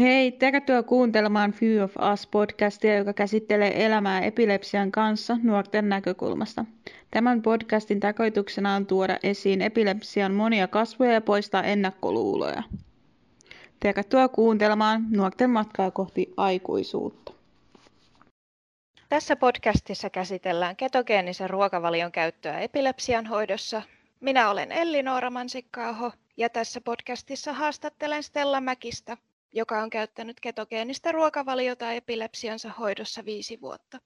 Hei, tervetuloa kuuntelemaan Few of Us-podcastia, joka käsittelee elämää epilepsian kanssa nuorten näkökulmasta. Tämän podcastin tarkoituksena on tuoda esiin epilepsian monia kasvoja ja poistaa ennakkoluuloja. Tervetuloa kuuntelemaan nuorten matkaa kohti aikuisuutta. Tässä podcastissa käsitellään ketogeenisen ruokavalion käyttöä epilepsian hoidossa. Minä olen Elli Noora Mansikka-aho ja tässä podcastissa haastattelen Stella Mäkistä, joka on käyttänyt ketogeenistä ruokavaliota epilepsiansa hoidossa 5 vuotta.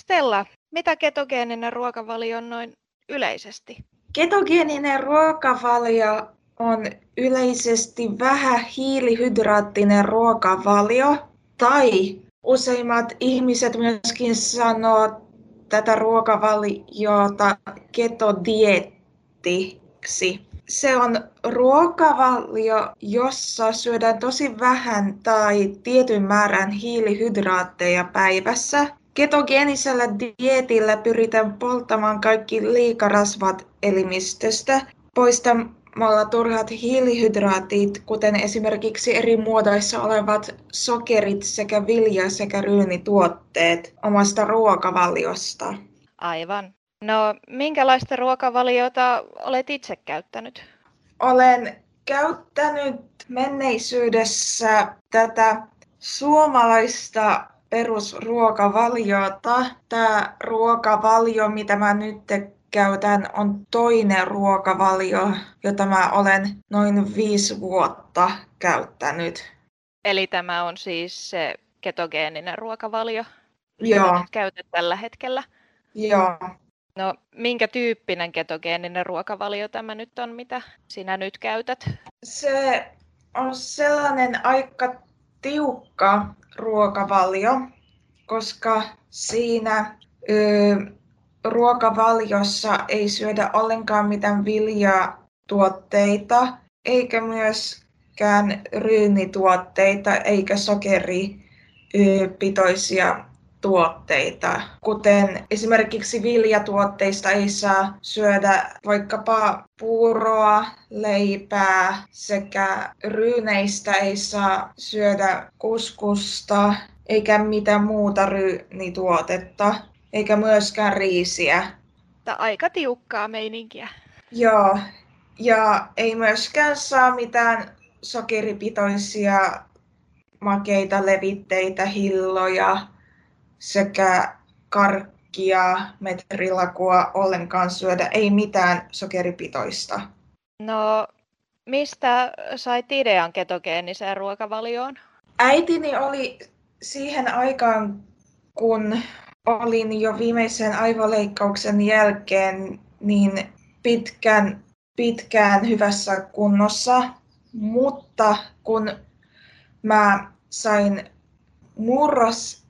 Stella, mitä ketogeeninen ruokavalio on noin yleisesti? Ketogeeninen ruokavalio on yleisesti vähähiilihydraattinen ruokavalio, tai useimmat ihmiset myöskin sanoo tätä ruokavaliota ketodieettiksi. Se on ruokavalio, jossa syödään tosi vähän tai tietyn määrän hiilihydraatteja päivässä. Ketogeenisellä dieetillä pyritään polttamaan kaikki liikarasvat elimistöstä, poistamalla turhat hiilihydraatit, kuten esimerkiksi eri muodoissa olevat sokerit sekä vilja- sekä ryynituotteet omasta ruokavaliosta. Aivan. No, minkälaista ruokavaliota olet itse käyttänyt? Olen käyttänyt menneisyydessä tätä suomalaista perusruokavaliota. Tämä ruokavalio, mitä mä nyt käytän, on toinen ruokavalio, jota mä olen noin 5 vuotta käyttänyt. Eli tämä on siis se ketogeeninen ruokavalio, jota nyt käytät tällä hetkellä? Joo. No, minkä tyyppinen ketogeeninen ruokavalio tämä nyt on, mitä sinä nyt käytät? Se on sellainen aika tiukka ruokavalio, koska siinä ruokavaliossa ei syödä ollenkaan mitään viljatuotteita, eikä myöskään ryynituotteita, eikä sokeripitoisia tuotteita, kuten esimerkiksi viljatuotteista ei saa syödä vaikkapa puuroa, leipää, sekä ryyneistä ei saa syödä kuskusta, eikä mitään muuta ryynituotetta, eikä myöskään riisiä. Tämä on aika tiukkaa meininkiä. Joo, ja ei myöskään saa mitään sokeripitoisia makeita, levitteitä, hilloja sekä karkkia, metrilakua ollenkaan syödä, ei mitään sokeripitoista. No, mistä sait idean ketogeeniseen ruokavalioon? Äitini oli siihen aikaan, kun olin jo viimeisen aivoleikkauksen jälkeen, niin pitkään hyvässä kunnossa, mutta kun mä sain murrosiän,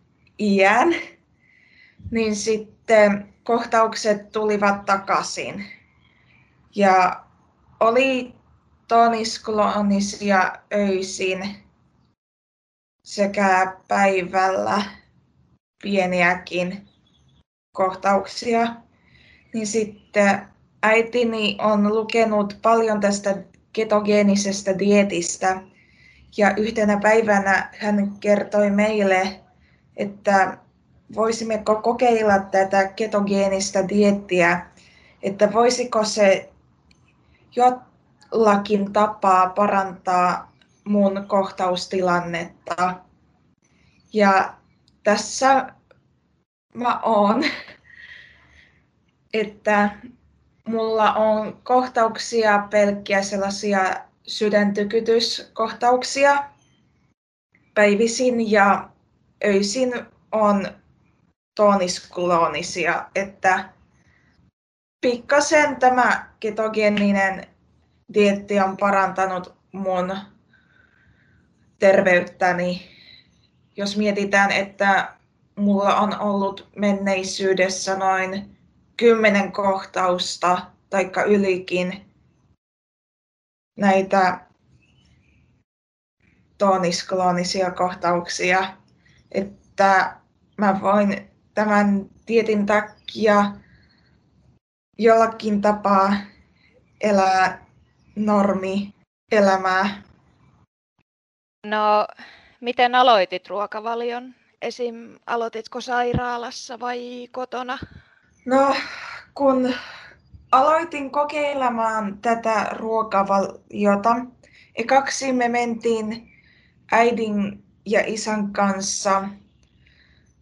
niin sitten kohtaukset tulivat takaisin. Ja oli toniskloonisia öisin sekä päivällä pieniäkin kohtauksia. Niin sitten äitini on lukenut paljon tästä ketogeenisestä dietistä. Ja yhtenä päivänä hän kertoi meille, että voisimmeko kokeilla tätä ketogeenistä dieettiä, että voisiko se jollakin tapaa parantaa mun kohtaustilannetta. Ja tässä mä oon, että mulla on kohtauksia, pelkkiä sellaisia sydäntykytyskohtauksia päivisin ja öisin on toniskloonisia, että pikkasen tämä ketogeeninen dieetti on parantanut mun terveyttäni. Jos mietitään, että mulla on ollut menneisyydessä noin 10 kohtausta taikka ylikin näitä toniskloonisia kohtauksia, että mä voin tämän dieetin takia jollakin tapaa elää normielämää. No, Miten aloitit ruokavalion? Esim. Aloititko sairaalassa vai kotona? No, kun aloitin kokeilemaan tätä ruokavaliota, ekaksi me mentiin äidin ja isän kanssa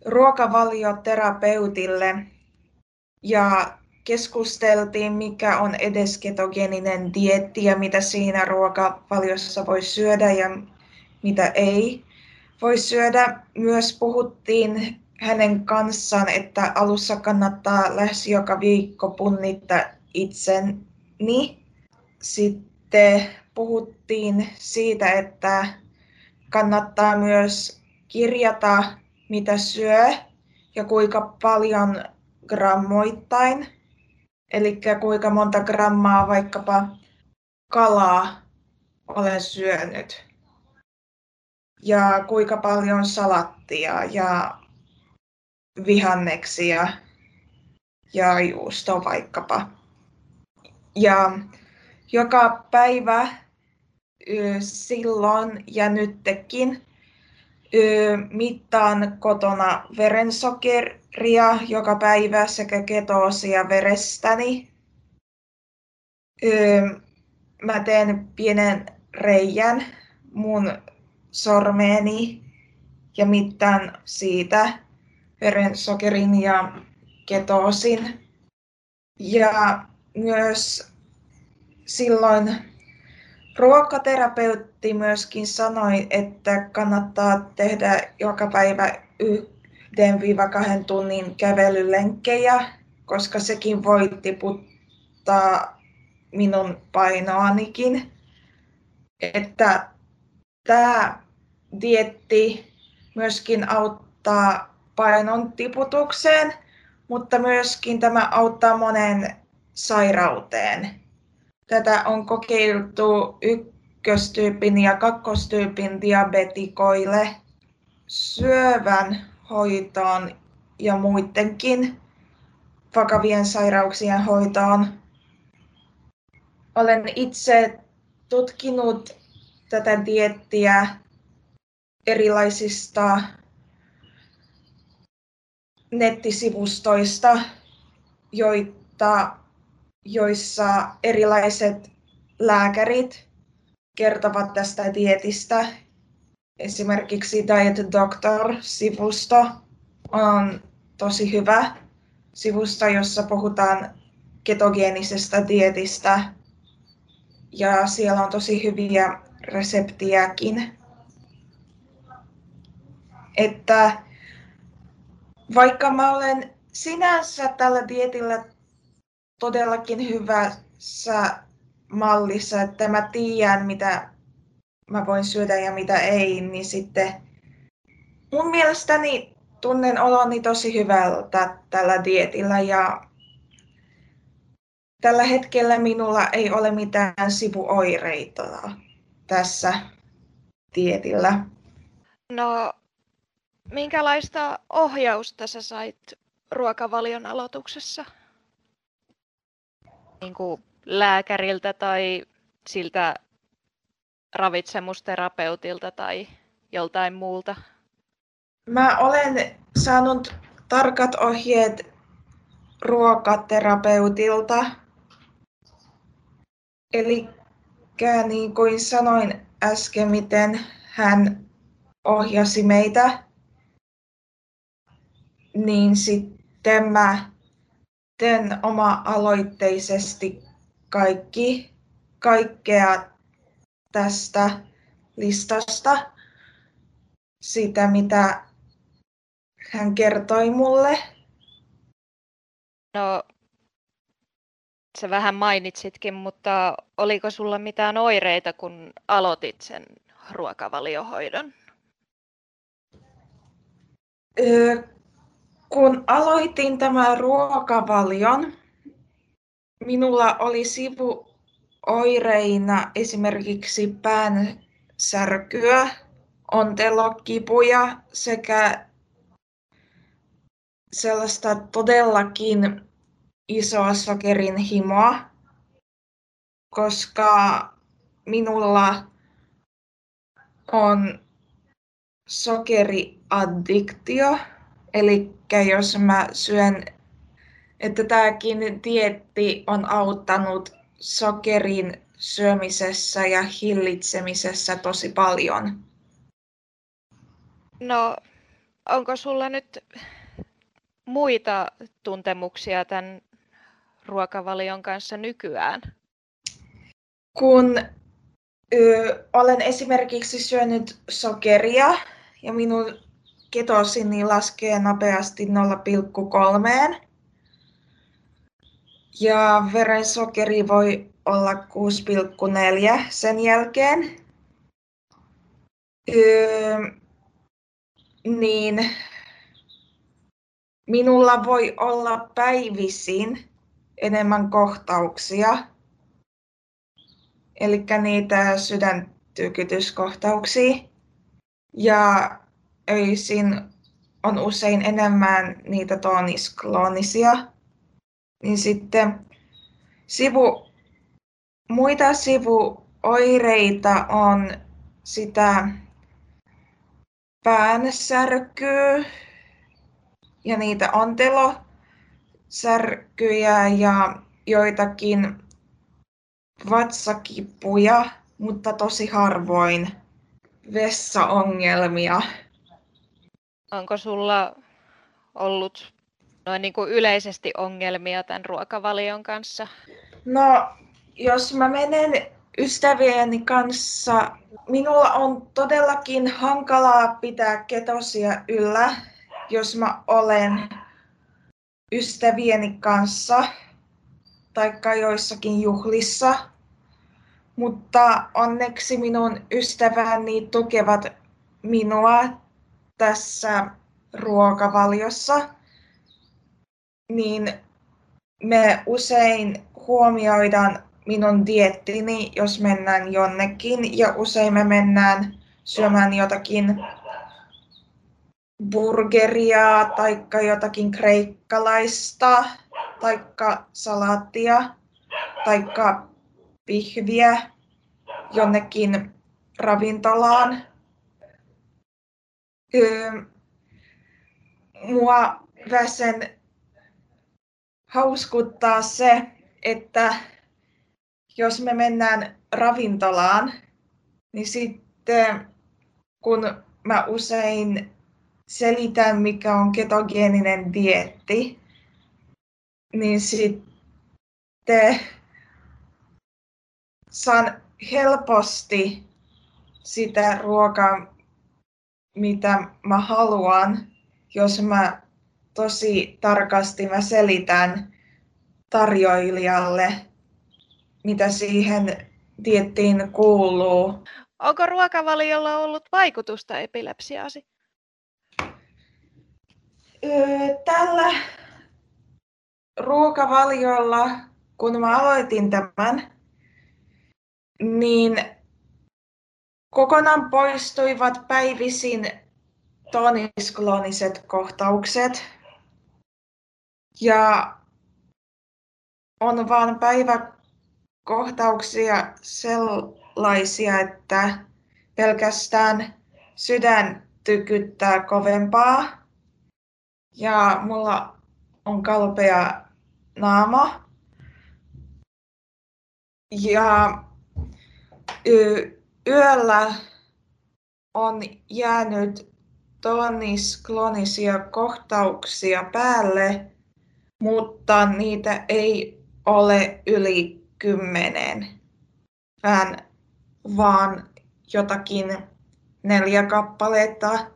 ruokavalioterapeutille ja keskusteltiin, mikä on edes ketogeeninen dieetti ja mitä siinä ruokavaliossa voi syödä ja mitä ei voi syödä. Myös puhuttiin hänen kanssaan, että alussa kannattaa lähes joka viikko punnita itseni. Sitten puhuttiin siitä, että kannattaa myös kirjata, mitä syö ja kuinka paljon grammoittain. Eli kuinka monta grammaa vaikkapa kalaa olen syönyt ja kuinka paljon salattia ja vihanneksia ja juustoa vaikkapa. Ja joka päivä silloin ja nytkin mittaan kotona verensokeria joka päivä sekä ketoosia verestäni. Mä teen pienen reijän mun sormeeni ja mittaan siitä verensokerin ja ketoosin. Ja myös silloin ruokaterapeutti myöskin sanoi, että kannattaa tehdä joka päivä 1-2 tunnin kävelylenkkejä, koska sekin voi tiputtaa minun painoanikin. Että tämä dieetti myöskin auttaa painon tiputukseen, mutta myöskin tämä auttaa monen sairauteen. Tätä on kokeiltu 1. ja 2. diabetikoille, syövän hoitoon ja muidenkin vakavien sairauksien hoitoon. Olen itse tutkinut tätä dieettiä erilaisista nettisivustoista, joissa erilaiset lääkärit kertovat tästä dieetistä. Esimerkiksi Diet Doctor-sivusto on tosi hyvä sivusto, jossa puhutaan ketogeenisesta dieetistä. Ja siellä on tosi hyviä reseptiäkin. Että vaikka mä olen sinänsä tällä dietillä todellakin hyvässä mallissa, että mä tiedän, mitä mä voin syödä ja mitä ei, niin sitten mun mielestäni tunnen oloni tosi hyvältä tällä dietillä ja tällä hetkellä minulla ei ole mitään sivuoireita tässä dietillä. No, minkälaista ohjausta sä sait ruokavalion aloituksessa? Niin kuin lääkäriltä tai siltä ravitsemusterapeutilta tai joltain muulta? Mä olen saanut tarkat ohjeet ruokaterapeutilta. Eli niin kuin sanoin äsken, miten hän ohjasi meitä, niin sitten mä teen oma-aloitteisesti kaikkea tästä listasta, sitä mitä hän kertoi mulle. No, sä vähän mainitsitkin, mutta oliko sulla mitään oireita, kun aloitit sen ruokavaliohoidon? Kun aloitin tämän ruokavalion, minulla oli sivuoireina esimerkiksi päänsärkyä, ontelokipuja sekä sellaista todellakin isoa sokerin himoa, koska minulla on sokeriaddiktio, eli jos mä syön, että tämäkin dieetti on auttanut sokerin syömisessä ja hillitsemisessä tosi paljon. No, onko sulla nyt muita tuntemuksia tämän ruokavalion kanssa nykyään? Kun olen esimerkiksi syönyt sokeria ja minun ketosini laskee nopeasti 0,3. Ja verensokeri voi olla 6,4 sen jälkeen. Niin minulla voi olla päivisin enemmän kohtauksia. Eli niitä sydäntykytyskohtauksia. Ja öisin on usein enemmän niitä toonis-kloonisia. Niin sitten muita sivuoireita on sitä päänsärkyä ja niitä ontelosärkyjä ja joitakin vatsakipuja, mutta tosi harvoin vessaongelmia. Onko sulla ollut noin niin kuin yleisesti ongelmia tämän ruokavalion kanssa? No, jos mä menen ystävieni kanssa, minulla on todellakin hankalaa pitää ketosia yllä, jos mä olen ystävieni kanssa tai joissakin juhlissa. Mutta onneksi minun ystäväni tukevat minua tässä ruokavaliossa. Niin me usein huomioidaan minun dieettini, jos mennään jonnekin, ja usein me mennään syömään jotakin burgeria tai jotakin kreikkalaista tai salaattia tai pihviä jonnekin ravintolaan. Mua väsen hauskuttaa se, että jos me mennään ravintolaan, niin sitten kun mä usein selitän, mikä on ketogeeninen dieetti, niin sitten saan helposti sitä ruokaa, mitä mä haluan, jos mä tosi tarkasti mä selitän tarjoilijalle, mitä siihen dieettiin kuuluu. Onko ruokavaliolla ollut vaikutusta epilepsiaasi? Tällä ruokavaliolla, kun mä aloitin tämän, niin kokonaan poistuivat päivisin toonis-klooniset kohtaukset. Ja on vaan päiväkohtauksia sellaisia, että pelkästään sydän tykyttää kovempaa ja mulla on kalpea naama. Ja yöllä on jäänyt toonis-kloonisia kohtauksia päälle, mutta niitä ei ole yli 10, vaan jotakin 4 kappaletta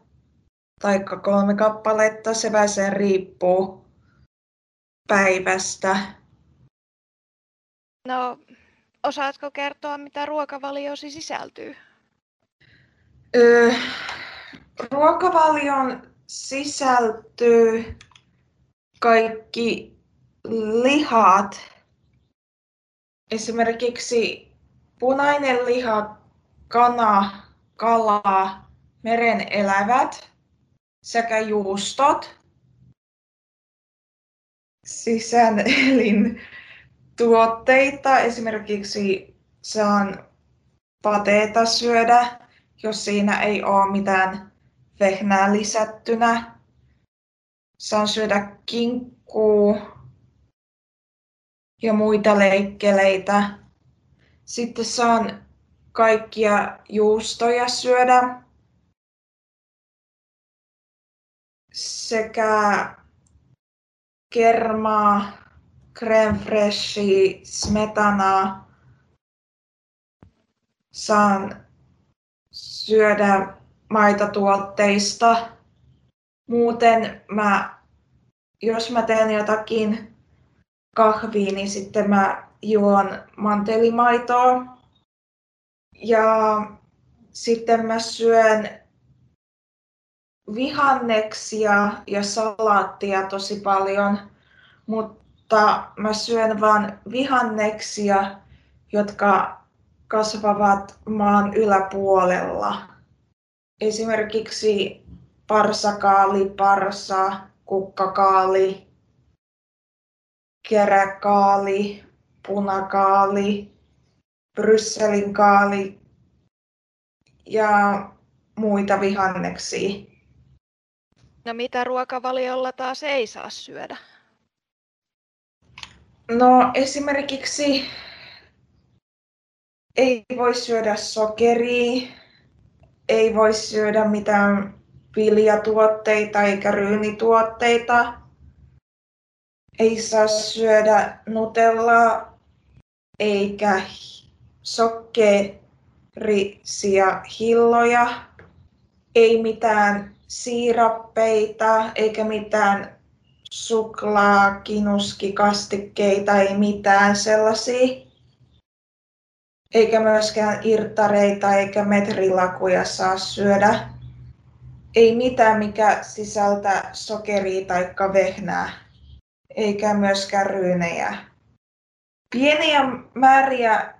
tai 3 kappaletta, se vähän riippuu päivästä. No, osaatko kertoa, mitä ruokavaliosi sisältyy? Ruokavalion sisältyy kaikki lihat, esimerkiksi punainen liha, kana, kala, merenelävät sekä juustot, sisäelintuotteita, esimerkiksi saan pateeta syödä, jos siinä ei ole mitään vehnää lisättynä. Saan syödä kinkkuu ja muita leikkeleitä. Sitten saan kaikkia juustoja syödä sekä kermaa, crème fraîchea, smetanaa. Saan syödä maitotuotteista. Muuten jos mä teen jotakin kahvia, niin sitten mä juon mantelimaitoa. Ja sitten mä syön vihanneksia ja salaattia tosi paljon, mutta mä syön vain vihanneksia, jotka kasvavat maan yläpuolella. Esimerkiksi parsakaali, parsa, kukkakaali, keräkaali, punakaali, brysselinkaali ja muita vihanneksia. No mitä ruokavaliolla taas ei saa syödä? No esimerkiksi ei voi syödä sokeria, ei voi syödä mitään viljatuotteita eikä ryynituotteita. Ei saa syödä nutellaa eikä sokerisia hilloja, ei mitään siirappeita eikä mitään suklaa, kinuskikastikkeita, ei mitään sellaisia. Eikä myöskään irtareita eikä metrilakuja saa syödä. Ei mitään, mikä sisältää sokeria tai vehnää. Eikä myöskään ryynejä. Pieniä määriä,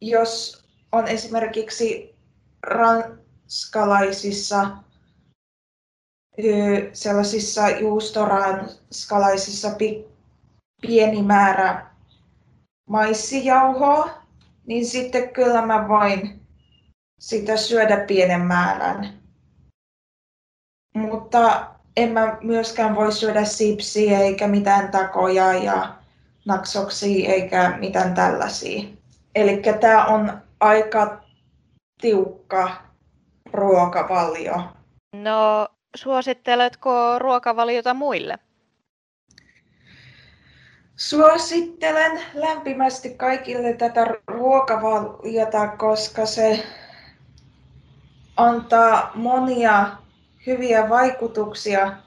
jos on esimerkiksi ranskalaisissa, sellaisissa juustoranskalaisissa pieni määrä maissijauhoa, niin sitten kyllä mä voin sitä syödä pienen määrän. Mutta en mä myöskään voi syödä sipsiä eikä mitään takoja ja naksoksia eikä mitään tällaisia. Eli tää on aika tiukka ruokavalio. No suositteletko ruokavaliota muille? Suosittelen lämpimästi kaikille tätä ruokavaliota, koska se antaa monia hyviä vaikutuksia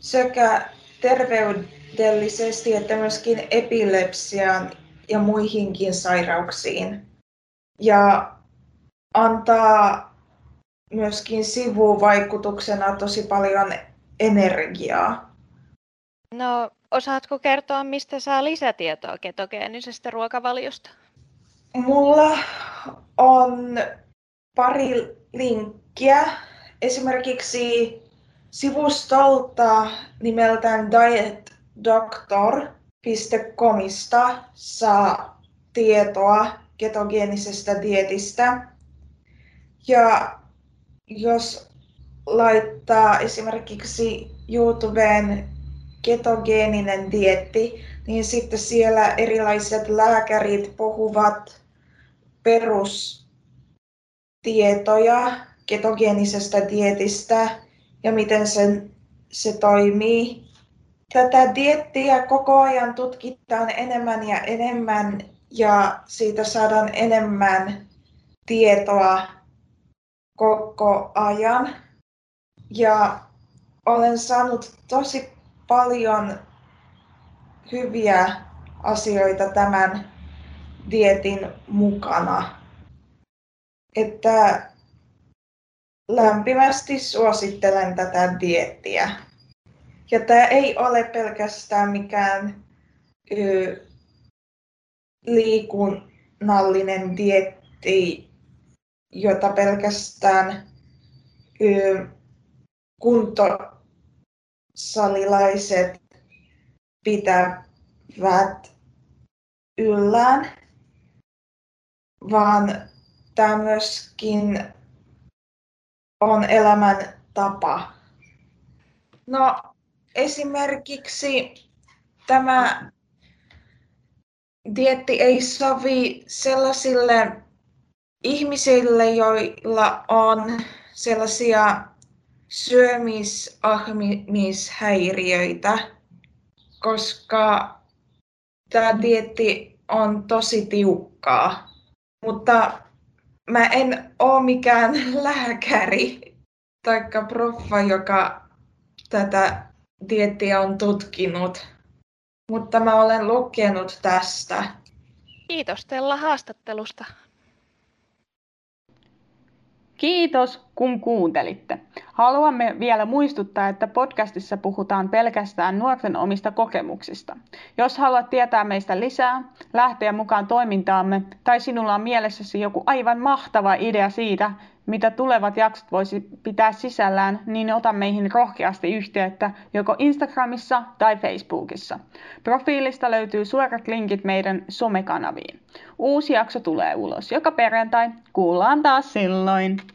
sekä terveydellisesti että myöskin epilepsiaan ja muihinkin sairauksiin. Ja antaa myöskin sivuvaikutuksena tosi paljon energiaa. No, osaatko kertoa, mistä saa lisätietoa ketogeenisestä ruokavaliosta? Mulla on pari linkkiä. Esimerkiksi sivustolta nimeltään dietdoctor.comista saa tietoa ketogeenisestä dietistä. Ja jos laittaa esimerkiksi YouTubeen ketogeeninen dieetti, niin sitten siellä erilaiset lääkärit puhuvat perustietoja ketogeenisestä dietistä ja miten se toimii. Tätä dieettiä koko ajan tutkitaan enemmän ja enemmän ja siitä saadaan enemmän tietoa koko ajan. Ja olen saanut tosi paljon hyviä asioita tämän dieetin mukana, että lämpimästi suosittelen tätä dieettiä. Ja tämä ei ole pelkästään mikään liikunnallinen dieetti, jota pelkästään kuntosalilaiset pitävät yllään, vaan tämä myöskin on elämän tapa? No esimerkiksi tämä dieetti ei sovi sellaisille ihmisille, joilla on sellaisia syömis-ahmimishäiriöitä, koska tämä dieetti on tosi tiukkaa. Mutta mä en ole mikään lääkäri tai proffa, joka tätä dieettiä on tutkinut, mutta mä olen lukenut tästä. Kiitos Stella haastattelusta. Kiitos, kun kuuntelitte. Haluamme vielä muistuttaa, että podcastissa puhutaan pelkästään nuorten omista kokemuksista. Jos haluat tietää meistä lisää, lähteä mukaan toimintaamme tai sinulla on mielessäsi joku aivan mahtava idea siitä, mitä tulevat jaksot voisi pitää sisällään, niin ota meihin rohkeasti yhteyttä joko Instagramissa tai Facebookissa. Profiilista löytyy suorat linkit meidän somekanaviin. Uusi jakso tulee ulos joka perjantai. Kuullaan taas silloin!